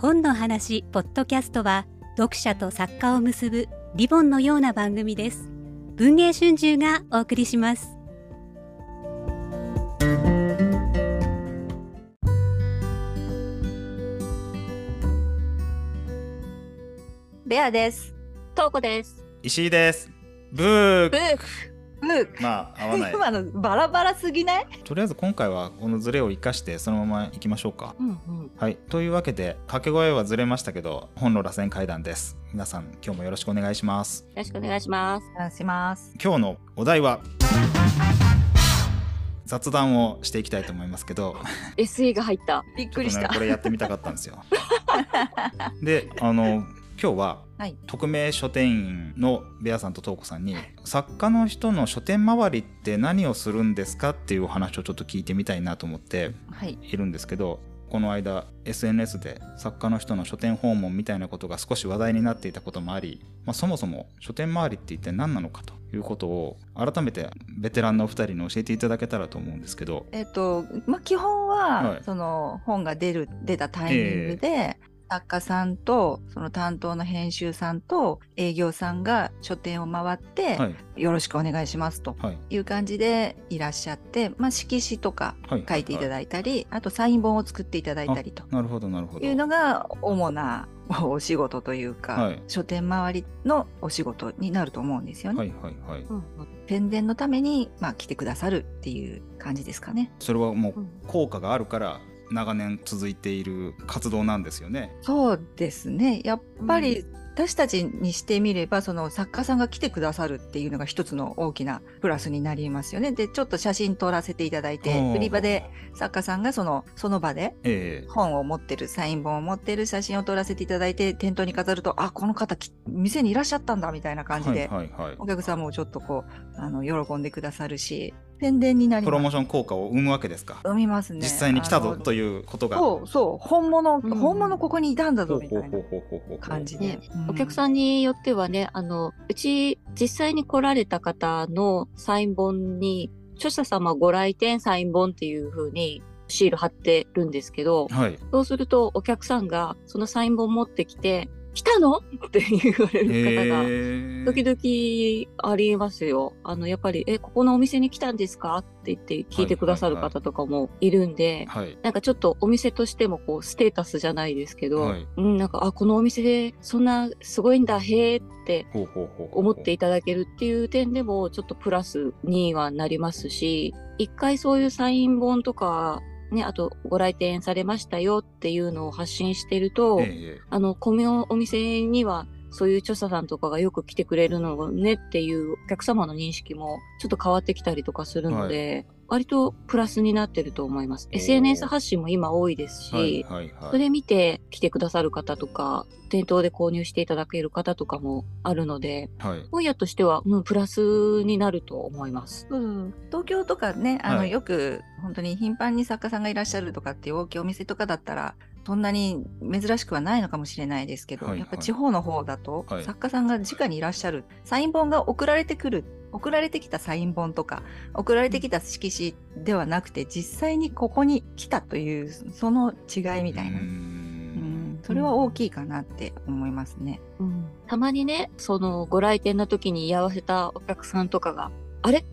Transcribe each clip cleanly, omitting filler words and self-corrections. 本の話ポッドキャストは読者と作家を結ぶリボンのような番組です。文藝春秋がお送りします。レアです。トウコです。石井です。ブークまあ合わない。今のバラバラすぎない？とりあえず今回はこのズレを生かしてそのままいきましょうか、はい、というわけで掛け声はずれましたけど本の螺旋階段です。皆さん今日もよろしくお願いします。よろしくお願いします。お願いします。今日のお題は雑談をしていきたいと思いますけどSE が入った。びっくりした、これやってみたかったんですよで今日は、はい、匿名書店員のベアさんとトウコさんに作家の人の書店周りって何をするんですかっていうお話をちょっと聞いてみたいなと思っているんですけど、はい、この間 SNS で作家の人の書店訪問みたいなことが少し話題になっていたこともあり、そもそも書店周りって一体何なのかということを改めてベテランのお二人に教えていただけたらと思うんですけど、基本は、その本が出たタイミングで、作家さんとその担当の編集さんと営業さんが書店を回って、よろしくお願いしますという感じでいらっしゃって、色紙とか書いていただいたり、あとサイン本を作っていただいたりというのが主なお仕事というか、書店周りのお仕事になると思うんですよね。宣伝のために、来てくださるっていう感じですかね。それはもう効果があるから長年続いている活動なんですよね。そうですね。やっぱり私たちにしてみれば、その作家さんが来てくださるっていうのが一つの大きなプラスになりますよね。で、ちょっと写真撮らせていただいて、売り場で作家さんがその場で本を持ってる、サイン本を持ってる写真を撮らせていただいて、店頭に飾ると、あ、この方店にいらっしゃったんだみたいな感じで、お客さんもちょっと喜んでくださるし、宣伝になります。プロモーション効果を生むわけですか。生みますね。実際に来たぞということが、そう本物ここにいたんだぞみたいな感じで、お客さんによってはね、うち実際に来られた方のサイン本に著者様ご来店サイン本っていう風にシール貼ってるんですけど、そうするとお客さんがそのサイン本持ってきて、来たのって言われる方が時々ありますよ。やっぱりここのお店に来たんですかって言って聞いてくださる方とかもいるんで、なんかちょっとお店としてもステータスじゃないですけど、なんかこのお店でそんなすごいんだへーって思っていただけるっていう点でもちょっとプラスにはなりますし、一回そういうサイン本とかね、あとご来店されましたよっていうのを発信してると、このお店にはそういう著者さんとかがよく来てくれるのねっていうお客様の認識もちょっと変わってきたりとかするので、割とプラスになってると思います。SNS 発信も今多いですし、それ見て来てくださる方とか店頭で購入していただける方とかもあるので、本屋としては、プラスになると思います。東京とかね、よく本当に頻繁に作家さんがいらっしゃるとかっていう大きいお店とかだったらそんなに珍しくはないのかもしれないですけど、やっぱ地方の方だと、作家さんが直にいらっしゃる、サイン本が送られてきたサイン本とか送られてきた色紙ではなくて、実際にここに来たというその違いみたいな、それは大きいかなって思いますね。たまにね、そのご来店の時に居合わせたお客さんとかが、あれ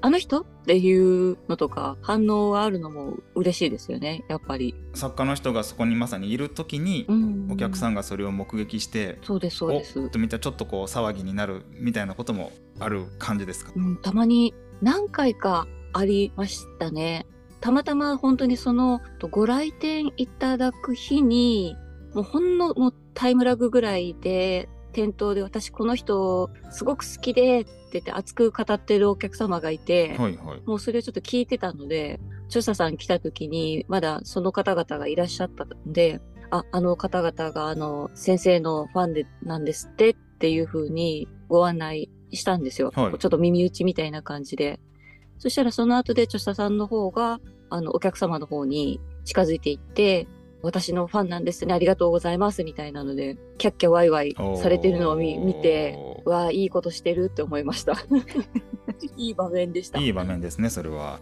あの人っていうのとか反応があるのも嬉しいですよね。やっぱり作家の人がそこにまさにいる時に、お客さんがそれを目撃して、そうですおっと見た、ちょっと騒ぎになるみたいなこともある感じですか。たまに何回かありましたね。たまたま本当にそのご来店いただく日にもうタイムラグぐらいで店頭で、私この人すごく好きでって言って熱く語ってるお客様がいて、もうそれをちょっと聞いてたので、著者さん来た時にまだその方々がいらっしゃったんで、あの方々が先生のファンでなんですってっていう風にご案内したんですよ、ちょっと耳打ちみたいな感じで。そしたらその後で著者さんの方がお客様の方に近づいていって、私のファンなんですね、ありがとうございますみたいなのでキャッキャワイワイされてるのを見て、わあいいことしてるって思いましたいい場面でした。いい場面ですねそれは。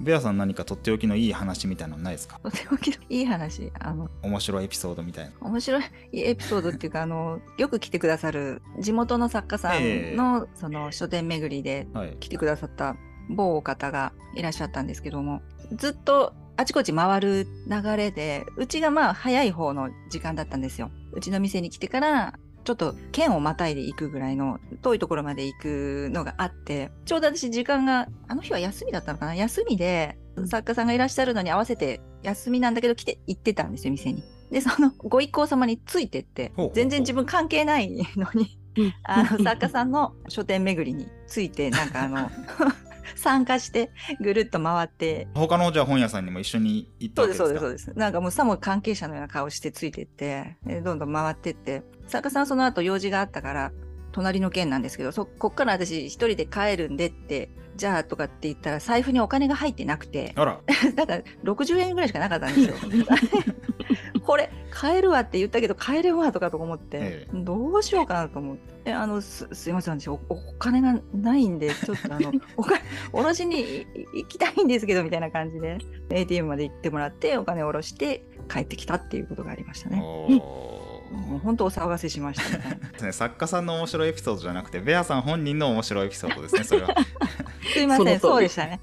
ベアさん何かとっておきのいい話みたいなのないですか？とっておきのいい話、面白いエピソードみたいな。面白いエピソードっていうかよく来てくださる地元の作家さんの、その書店巡りで来てくださった某方がいらっしゃったんですけども、ずっとあちこち回る流れでうちがまあ早い方の時間だったんですよ。うちの店に来てからちょっと県をまたいで行くぐらいの遠いところまで行くのがあって、ちょうど私時間があの日は休みだったのかな、休みで作家さんがいらっしゃるのに合わせて休みなんだけど来て行ってたんですよ店に。でそのご一行様についてって、全然自分関係ないのに作家さんの書店巡りについてなんか参加してぐるっと回って、他のじゃあ本屋さんにも一緒に行ったわけですか？そうですなんかもうさも関係者のような顔してついてって、どんどん回ってって、作家さんその後用事があったから隣の県なんですけど、こっから私一人で帰るんでってじゃあとかって言ったら財布にお金が入ってなくて、あらだから60円ぐらいしかなかったんですよこれ買えるわって言ったけど買えるわとかと思って、どうしようかなと思って、すいません私 お金がないんでちょっとお金おろしに行きたいんですけどみたいな感じで ATM まで行ってもらってお金をおろして帰ってきたっていうことがありましたね。もう本当お騒がせしましたね作家さんの面白いエピソードじゃなくてベアさん本人の面白いエピソードですねそれはすいませんそうでしたね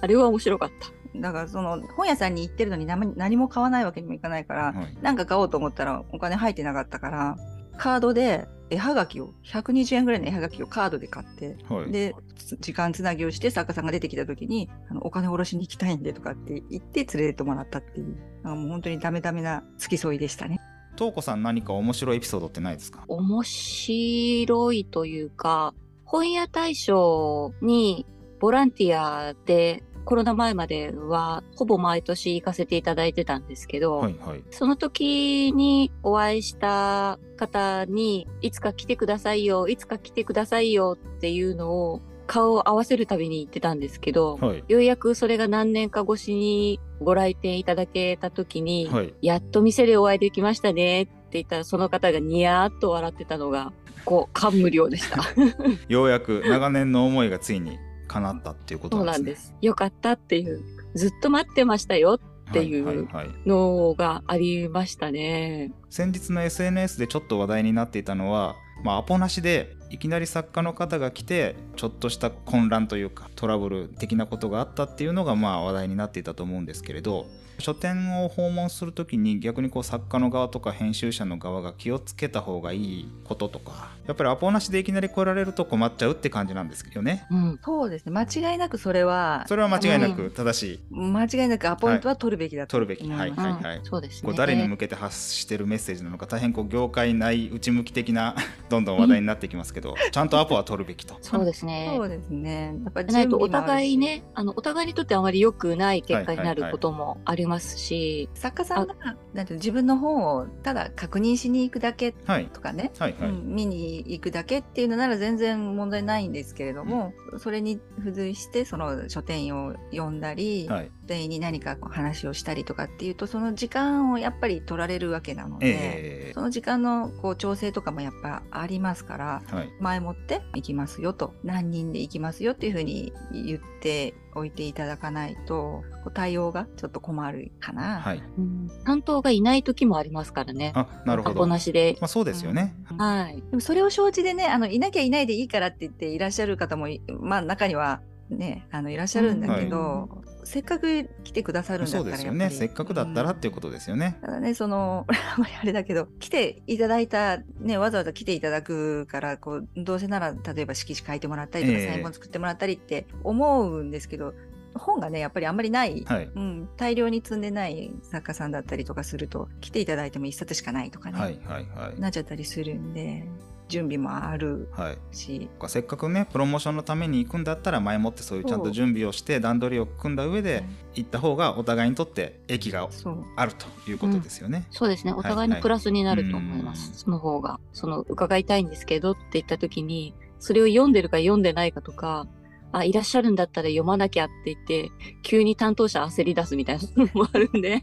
あれは面白かった。だからその本屋さんに行ってるのに何も買わないわけにもいかないから、なんか買おうと思ったらお金入ってなかったからカードで絵はがきを120円ぐらいの絵はがきをカードで買って、で時間つなぎをして作家さんが出てきた時にお金下ろしに行きたいんでとかって言って連れてってもらったっていう、もう本当にダメダメな付き添いでしたね。トウコさん何か面白いエピソードってないですか？面白いというか、本屋大賞にボランティアでコロナ前まではほぼ毎年行かせていただいてたんですけど、その時にお会いした方にいつか来てくださいよいつか来てくださいよっていうのを顔を合わせるたびに言ってたんですけど、ようやくそれが何年か越しにご来店いただけた時に、やっと店でお会いできましたねって言ったらその方がニヤーっと笑ってたのがこう感無量でしたようやく長年の思いがついに叶ったっていうことなんですね。そうなんです。よかったっていう、ずっと待ってましたよっていうのがありましたね。先日の SNS でちょっと話題になっていたのは、アポなしでいきなり作家の方が来てちょっとした混乱というかトラブル的なことがあったっていうのが話題になっていたと思うんですけれど、書店を訪問するときに逆に作家の側とか編集者の側が気をつけた方がいいこととか、やっぱりアポなしでいきなり来られると困っちゃうって感じなんですけどね。そうですね、間違いなくそれは間違いなく正しい、間違いなくアポイントは取るべきだと、そうですね。誰に向けて発してるメッセージなのか大変業界内内向き的などんどん話題になってきますけど、ちゃんとアポは取るべきとそうですねやっぱりお互いね、お互いにとってあまり良くない結果になることもありますし、作家さんがなんて自分の本をただ確認しに行くだけとかね、見に行くだけっていうのなら全然問題ないんですけれども、それに付随してその書店員を呼んだり、書店員に何か話をしたりとかっていうとその時間をやっぱり取られるわけなので、その時間の調整とかもやっぱありますから、前もって行きますよと、何人で行きますよっていうふうに言っておいていただかないと対応がちょっと困るかな、担当がいない時もありますからね。なるほど。アポなしで、そうですよね、でもそれを承知でね、いなきゃいないでいいからって言っていらっしゃる方も中にはね、いらっしゃるんだけど、せっかく来てくださるんだったら、そうですよね、せっかくだったらっていうことですよね。ただね、あまりあれだけど来ていただいた、わざわざ来ていただくからどうせなら例えば色紙書いてもらったりとか、サイン作ってもらったりって思うんですけど、本がねやっぱりあんまりない、大量に積んでない作家さんだったりとかすると来ていただいても1冊しかないとかね、なっちゃったりするんで準備もあるし、せっかくねプロモーションのために行くんだったら前もってそういうちゃんと準備をして段取りを組んだ上で行った方がお互いにとって益があるということですよね。そうですね、お互いのプラスになると思います、その方が。伺いたいんですけどって言った時にそれを読んでるか読んでないかとか、いらっしゃるんだったら読まなきゃって言って急に担当者焦り出すみたいなのもあるんで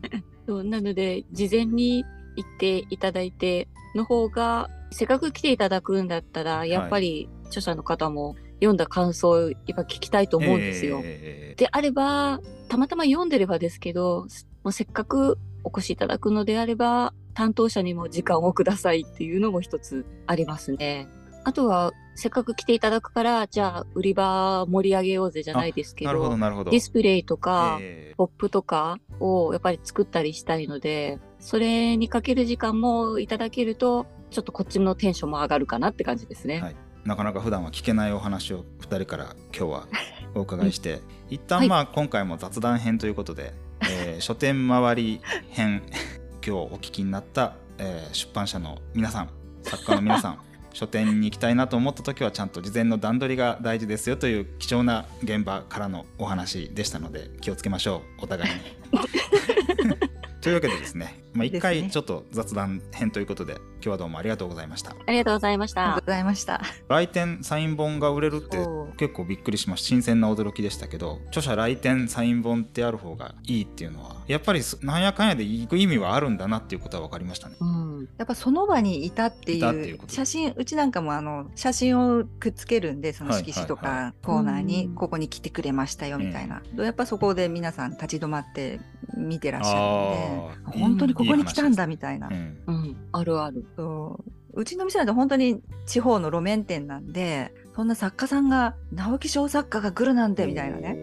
そうなので事前に行っていただいての方が、せっかく来ていただくんだったらやっぱり著者の方も読んだ感想をやっぱ聞きたいと思うんですよ、であればたまたま読んでればですけど、もうせっかくお越しいただくのであれば担当者にも時間をくださいっていうのも一つありますね。あとはせっかく来ていただくからじゃあ売り場盛り上げようぜじゃないですけ ど、ディスプレイとか、ポップとかをやっぱり作ったりしたいので、それにかける時間もいただけるとちょっとこっちのテンションも上がるかなって感じですね、はい、なかなか普段は聞けないお話を2人から今日はお伺いして、一旦まあ今回も雑談編ということで、書店回り編今日お聞きになった、出版社の皆さん、作家の皆さん書店に行きたいなと思った時はちゃんと事前の段取りが大事ですよという貴重な現場からのお話でしたので、気をつけましょうお互いにというわけでですね、まあ、1回ちょっと雑談編ということで、今日はどうもありがとうございました。ありがとうございました。来店サイン本が売れるって結構びっくりしました。新鮮な驚きでしたけど、著者来店サイン本ってある方がいいっていうのはやっぱりなんやかんやで行く意味はあるんだなっていうことは分かりましたね、やっぱその場にいたっていう写真、うちなんかも写真をくっつけるんで、その色紙とかコーナーにここに来てくれましたよみたいな、やっぱそこで皆さん立ち止まって見てらっしゃるので、本当にここに来たんだみたいな、あるある。うちの店なんて本当に地方の路面店なんで、そんな作家さんが直木賞作家が来るなんてみたいなね、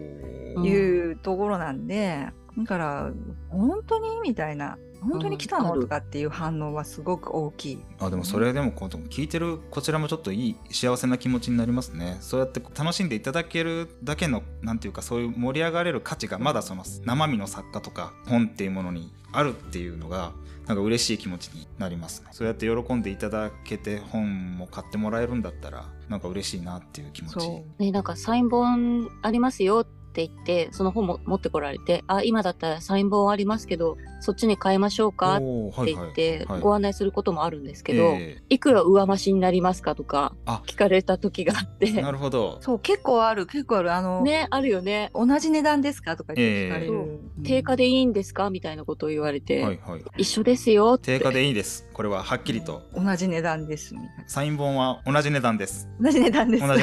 いうところなんで、だから本当にみたいな、本当に来たのとかっていう反応はすごく大きい。あ、でもそれでも聞いてるこちらもちょっといい幸せな気持ちになりますね。そうやって楽しんでいただけるだけのなんていうか、そういう盛り上がれる価値がまだその生身の作家とか本っていうものにあるっていうのがなんか嬉しい気持ちになりますね。そうやって喜んでいただけて本も買ってもらえるんだったらなんか嬉しいなっていう気持ち。そう、ね、なんかサイン本ありますよって言って、その本も持ってこられて、あ、今だったらサイン本ありますけどそっちに変えましょうかって言ってご案内することもあるんですけど、いくら上増しになりますかとか聞かれた時があって、なるほど、そう結構あるね、あるよね、同じ値段ですかとか聞かれる、定価でいいんですかみたいなことを言われて、一緒ですよって、定価でいいです、これははっきりと同じ値段ですみたいな、サイン本は同じ値段です、同じ値段です、はい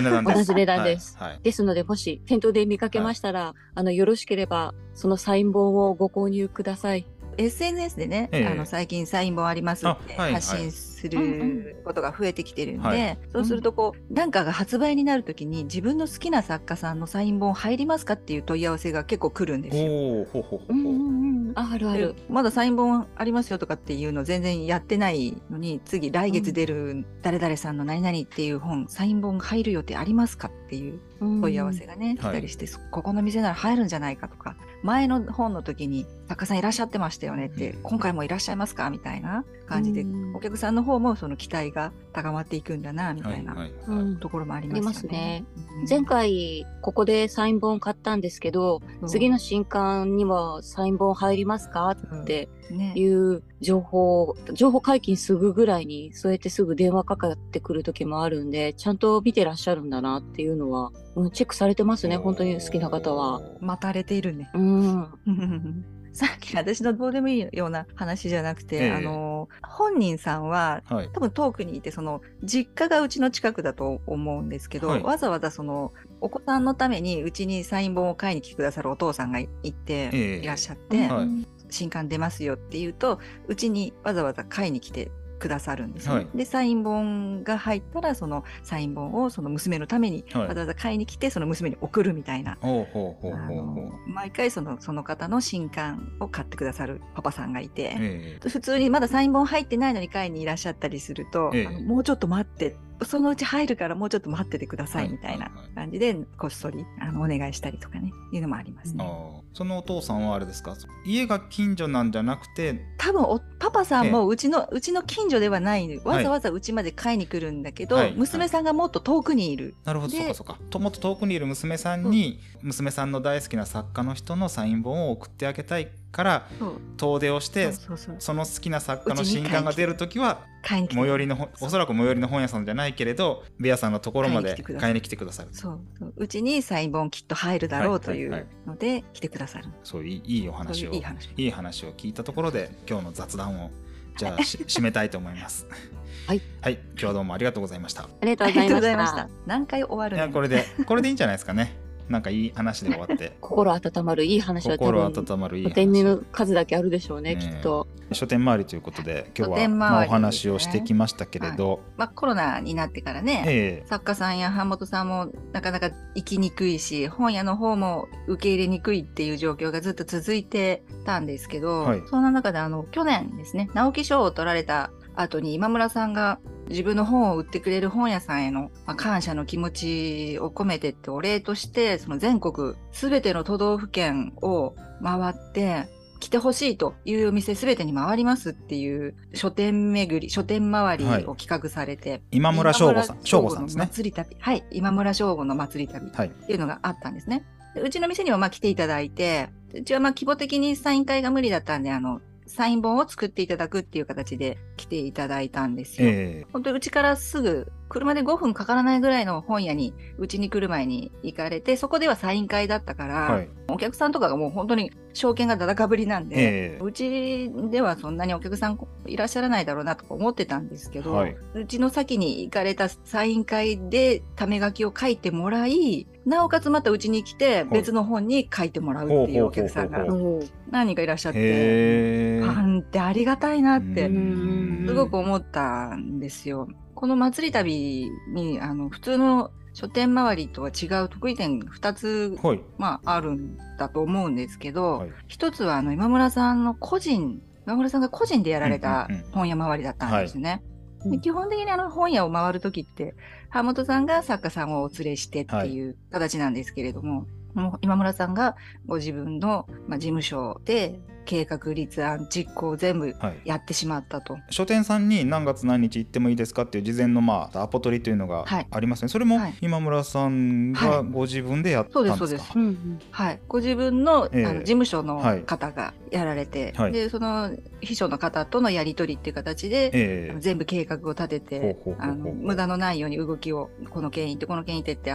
はい、ですのでもし店頭で見かけましたら、よろしければそのサイン本をご購入ください。SNS でね、最近サイン本ありますって発信することが増えてきてるんで、そうするとなんかが発売になるときに自分の好きな作家さんのサイン本入りますかっていう問い合わせが結構来るんですよ。あるある。まだサイン本ありますよとかっていうの全然やってないのに、次来月出る誰々さんの何々っていう本、サイン本入る予定ありますかっていう問い合わせがね、来たりして、ここの店なら入るんじゃないかとか、前の本の時に作家さんいらっしゃってましたよねって、今回もいらっしゃいますかみたいな感じで、お客さんの方もその期待が高まっていくんだなみたいなところもありますね。前回ここでサイン本買ったんですけど、次の新刊にもサイン本入りますかっていう情報解禁すぐぐらいにそうやってすぐ電話かかってくる時もあるんで、ちゃんと見てらっしゃるんだなっていうのは、チェックされてますね。本当に好きな方は待たれているね。さっき私のどうでもいいような話じゃなくて、本人さんは、多分遠くにいて、その実家がうちの近くだと思うんですけど、わざわざそのお子さんのためにうちにサイン本を買いに来てくださるお父さんがいらっしゃって、新刊出ますよって言うとうちにわざわざ買いに来てくださるんですよ、でサイン本が入ったらそのサイン本をその娘のためにわざわざ買いに来て、その娘に送るみたいな、毎回その方の新刊を買ってくださるパパさんがいて、普通にまだサイン本入ってないのに買いにいらっしゃったりすると、もうちょっと待って、そのうち入るからもうちょっと待っててくださいみたいな感じでこっそりお願いしたりとかね、いうのもありますね。そのお父さんはあれですか、家が近所なんじゃなくて、多分パパさんもうちの近所ではない、わざわざうちまで買いに来るんだけど、娘さんがもっと遠くにいる、なるほど、そうかもっと遠くにいる娘さんに、娘さんの大好きな作家の人のサイン本を送ってあげたいから遠出をして、その好きな作家の新刊が出るときは最寄りの、おそらく最寄りの本屋さんじゃないけれどベアさんのところまで買いに来てくださる。そううちにサイン本きっと入るだろうというので来てくださる、はいはいはい、そういいお話を聞いたところで今日の雑談をじゃあ締めたいと思いますはい、はい、今日はどうもありがとうございました。ありがとうございました。何回終わるの？いや、これでいいんじゃないですかねなんかいい話で終わって心温まるいい話は多分書店の数だけあるでしょう ね、きっと書店周りということで今日はまあお話をしてきましたけれど、ね、はい、まあ、コロナになってからね、作家さんや版元さんもなかなか行きにくいし、本屋の方も受け入れにくいっていう状況がずっと続いてたんですけど、はい、そんな中で去年ですね、直木賞を取られた後に今村さんが自分の本を売ってくれる本屋さんへの感謝の気持ちを込めてってお礼として、その全国すべての都道府県を回って来てほしいというお店すべてに回りますっていう書店巡り、書店回りを企画されて、はい、今村翔吾さん、翔吾さんですね、祭り旅、はい、今村翔吾の祭り旅っていうのがあったんですね、はい、でうちの店にもまあ来ていただいて、うちはまあ規模的にサイン会が無理だったんでサイン本を作っていただくっていう形で来ていただいたんですよ、本当にうちからすぐ車で5分かからないぐらいの本屋にうちに来る前に行かれて、そこではサイン会だったから、はい、お客さんとかがもう本当に証券がだだかぶりなんで、うちではそんなにお客さんいらっしゃらないだろうなとか思ってたんですけど、はい、うちの先に行かれたサイン会でため書きを書いてもらい、なおかつまたうちに来て別の本に書いてもらうっていうお客さんが何人かいらっしゃって、パンってありがたいなってすごく思ったんですよ。この祭り旅に普通の書店周りとは違う得意点が2つ、はい、まあ、あるんだと思うんですけど、はい、一つは今村さんが個人でやられた本屋周りだったんですね、はい、で基本的に本屋を回るときって版元さんが作家さんをお連れしてっていう形なんですけれども、はい、今村さんがご自分の、まあ、事務所で計画立案実行全部やってしまったと、はい、書店さんに何月何日行ってもいいですかっていう事前のまあアポ取りというのがありますね、はい、それも今村さんがご自分でやったんですか？そうですそうです、うんうん、はい、ご自分 の、事務所の方がやられて、はい、でその秘書の方とのやり取りっていう形で、全部計画を立てて、無駄のないように動きをこの件行ってこの件行ってって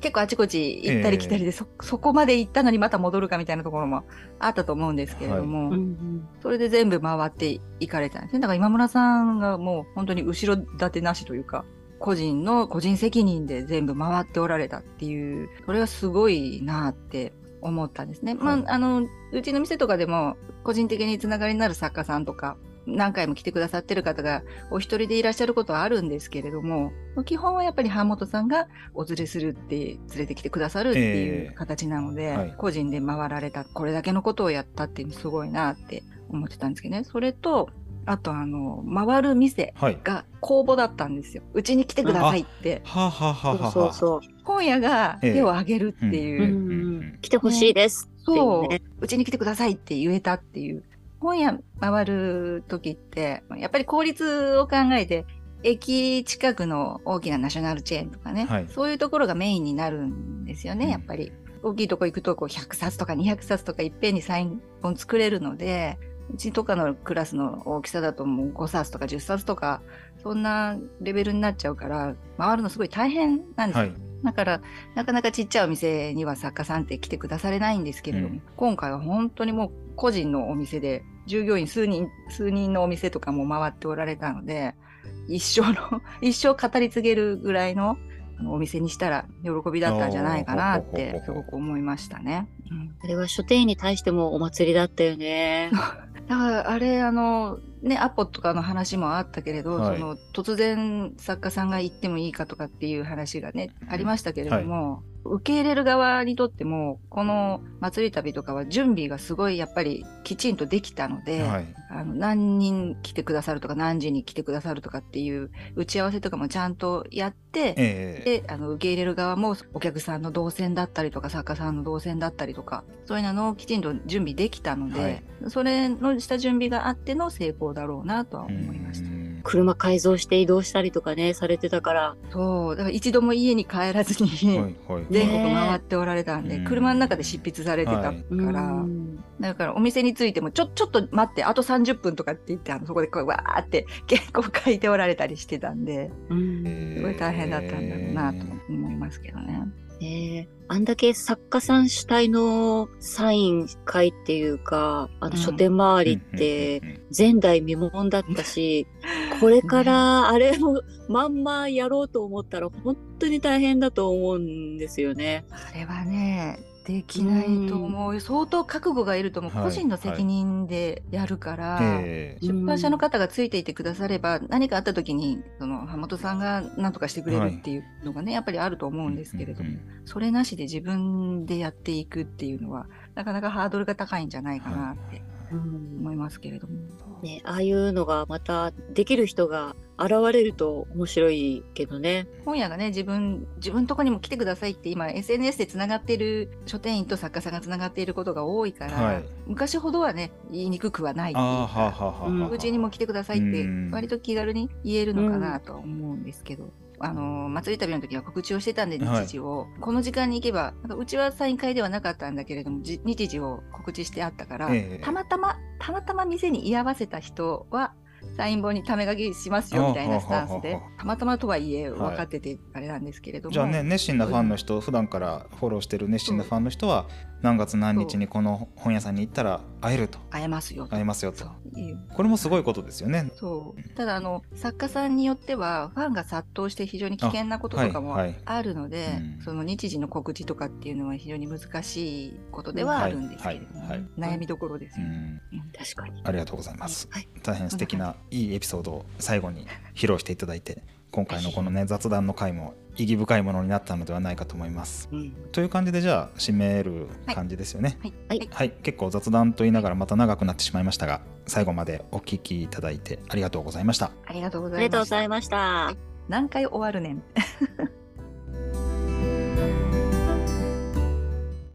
結構あちこち行ったり来たりで、そこまで行ったのにまた戻るかみたいなところもあったと思うんですけれども、はい、それで全部回っていかれたんですね。だから今村さんがもう本当に後ろ盾なしというか、個人責任で全部回っておられたっていう、それはすごいなって思ったんですね、はい、まあ、うちの店とかでも個人的につながりになる作家さんとか何回も来てくださってる方がお一人でいらっしゃることはあるんですけれども、基本はやっぱり版元さんがお連れするって連れてきてくださるっていう形なので、はい、個人で回られたこれだけのことをやったっていうのすごいなって思ってたんですけどね。それとあと回る店が公募だったんですよ、うち、はい、に来てくださいって、はあはあはあ、そうそうそう、本屋が手を挙げるっていう、来てほしいですっていうね、そう、うちに来てくださいって言えたっていう。本屋回る時ってやっぱり効率を考えて駅近くの大きなナショナルチェーンとかね、はい、そういうところがメインになるんですよね、やっぱり大きいとこ行くと100冊とか200冊とかいっぺんにサイン本作れるので、うちとかのクラスの大きさだともう5冊とか10冊とかそんなレベルになっちゃうから回るのすごい大変なんですよ、はい、だからなかなかちっちゃいお店には作家さんって来てくだされないんですけれども、今回は本当にもう個人のお店で従業員数人のお店とかも回っておられたので、一生語り継げるぐらいのお店にしたら喜びだったんじゃないかなってすごく思いましたね、うん、あれは書店員に対してもお祭りだったよねだからあれね、アポとかの話もあったけれど、はい、突然作家さんが行ってもいいかとかっていう話がね、ありましたけれども、はい、受け入れる側にとってもこの祭り旅とかは準備がすごいやっぱりきちんとできたので、はい、何人来てくださるとか何時に来てくださるとかっていう打ち合わせとかもちゃんとやって、で受け入れる側もお客さんの動線だったりとか作家さんの動線だったりとかそういうのをきちんと準備できたので、はい、それのした準備があっての成功だろうなとは思いました。車改造して移動したりとかねされてたから、そうだから一度も家に帰らずに全国回っておられたんで、車の中で執筆されてたから、だからお店に着いてもちょっと待ってあと30分とかって言って、そこでこうわーって結構書いておられたりしてたんで、すごい大変だったんだろうなと思いますけどね。あんだけ作家さん主体のサイン会っていうか、書店回りって前代未聞だったし、これからあれもまんまやろうと思ったら本当に大変だと思うんですよね。あれはねできないと思う、相当覚悟がいると思う、個人の責任でやるから、出版社の方がついていてくだされば、何かあった時にその濱本さんが何とかしてくれるっていうのがね、やっぱりあると思うんですけれども、それなしで自分でやっていくっていうのはなかなかハードルが高いんじゃないかなって思いますけれども、ね、ああいうのがまたできる人が現れると面白いけどね。本屋がね自分とこにも来てくださいって今 SNS でつながっている書店員と作家さんがつながっていることが多いから、昔ほどはね言いにくくはないっていうか、うちにも来てくださいって割と気軽に言えるのかなと思うんですけど、祭り旅の時は告知をしてたんで日時を、この時間に行けばなんかうちはサイン会ではなかったんだけれども日時を告知してあったから、たまたま店に居合わせた人はサイン本にため書きしますよみたいなスタンスで、たまたまとはいえ分かっててあれなんですけれども、じゃあね熱心なファンの人、普段からフォローしてる熱心なファンの人は何月何日にこの本屋さんに行ったら会えると、会えますよと、これもすごいことですよね。そうただ作家さんによってはファンが殺到して非常に危険なこととかもあるので、その日時の告知とかっていうのは非常に難しいことではあるんですけれども、悩みどころですよね。確かにありがとうございます、大変素敵ないいエピソードを最後に披露していただいて、今回のこのね雑談の回も意義深いものになったのではないかと思います、という感じで、じゃあ締める感じですよね。結構雑談と言いながらまた長くなってしまいましたが、最後までお聞きいただいてありがとうございました。ありがとうございました。何回終わるねん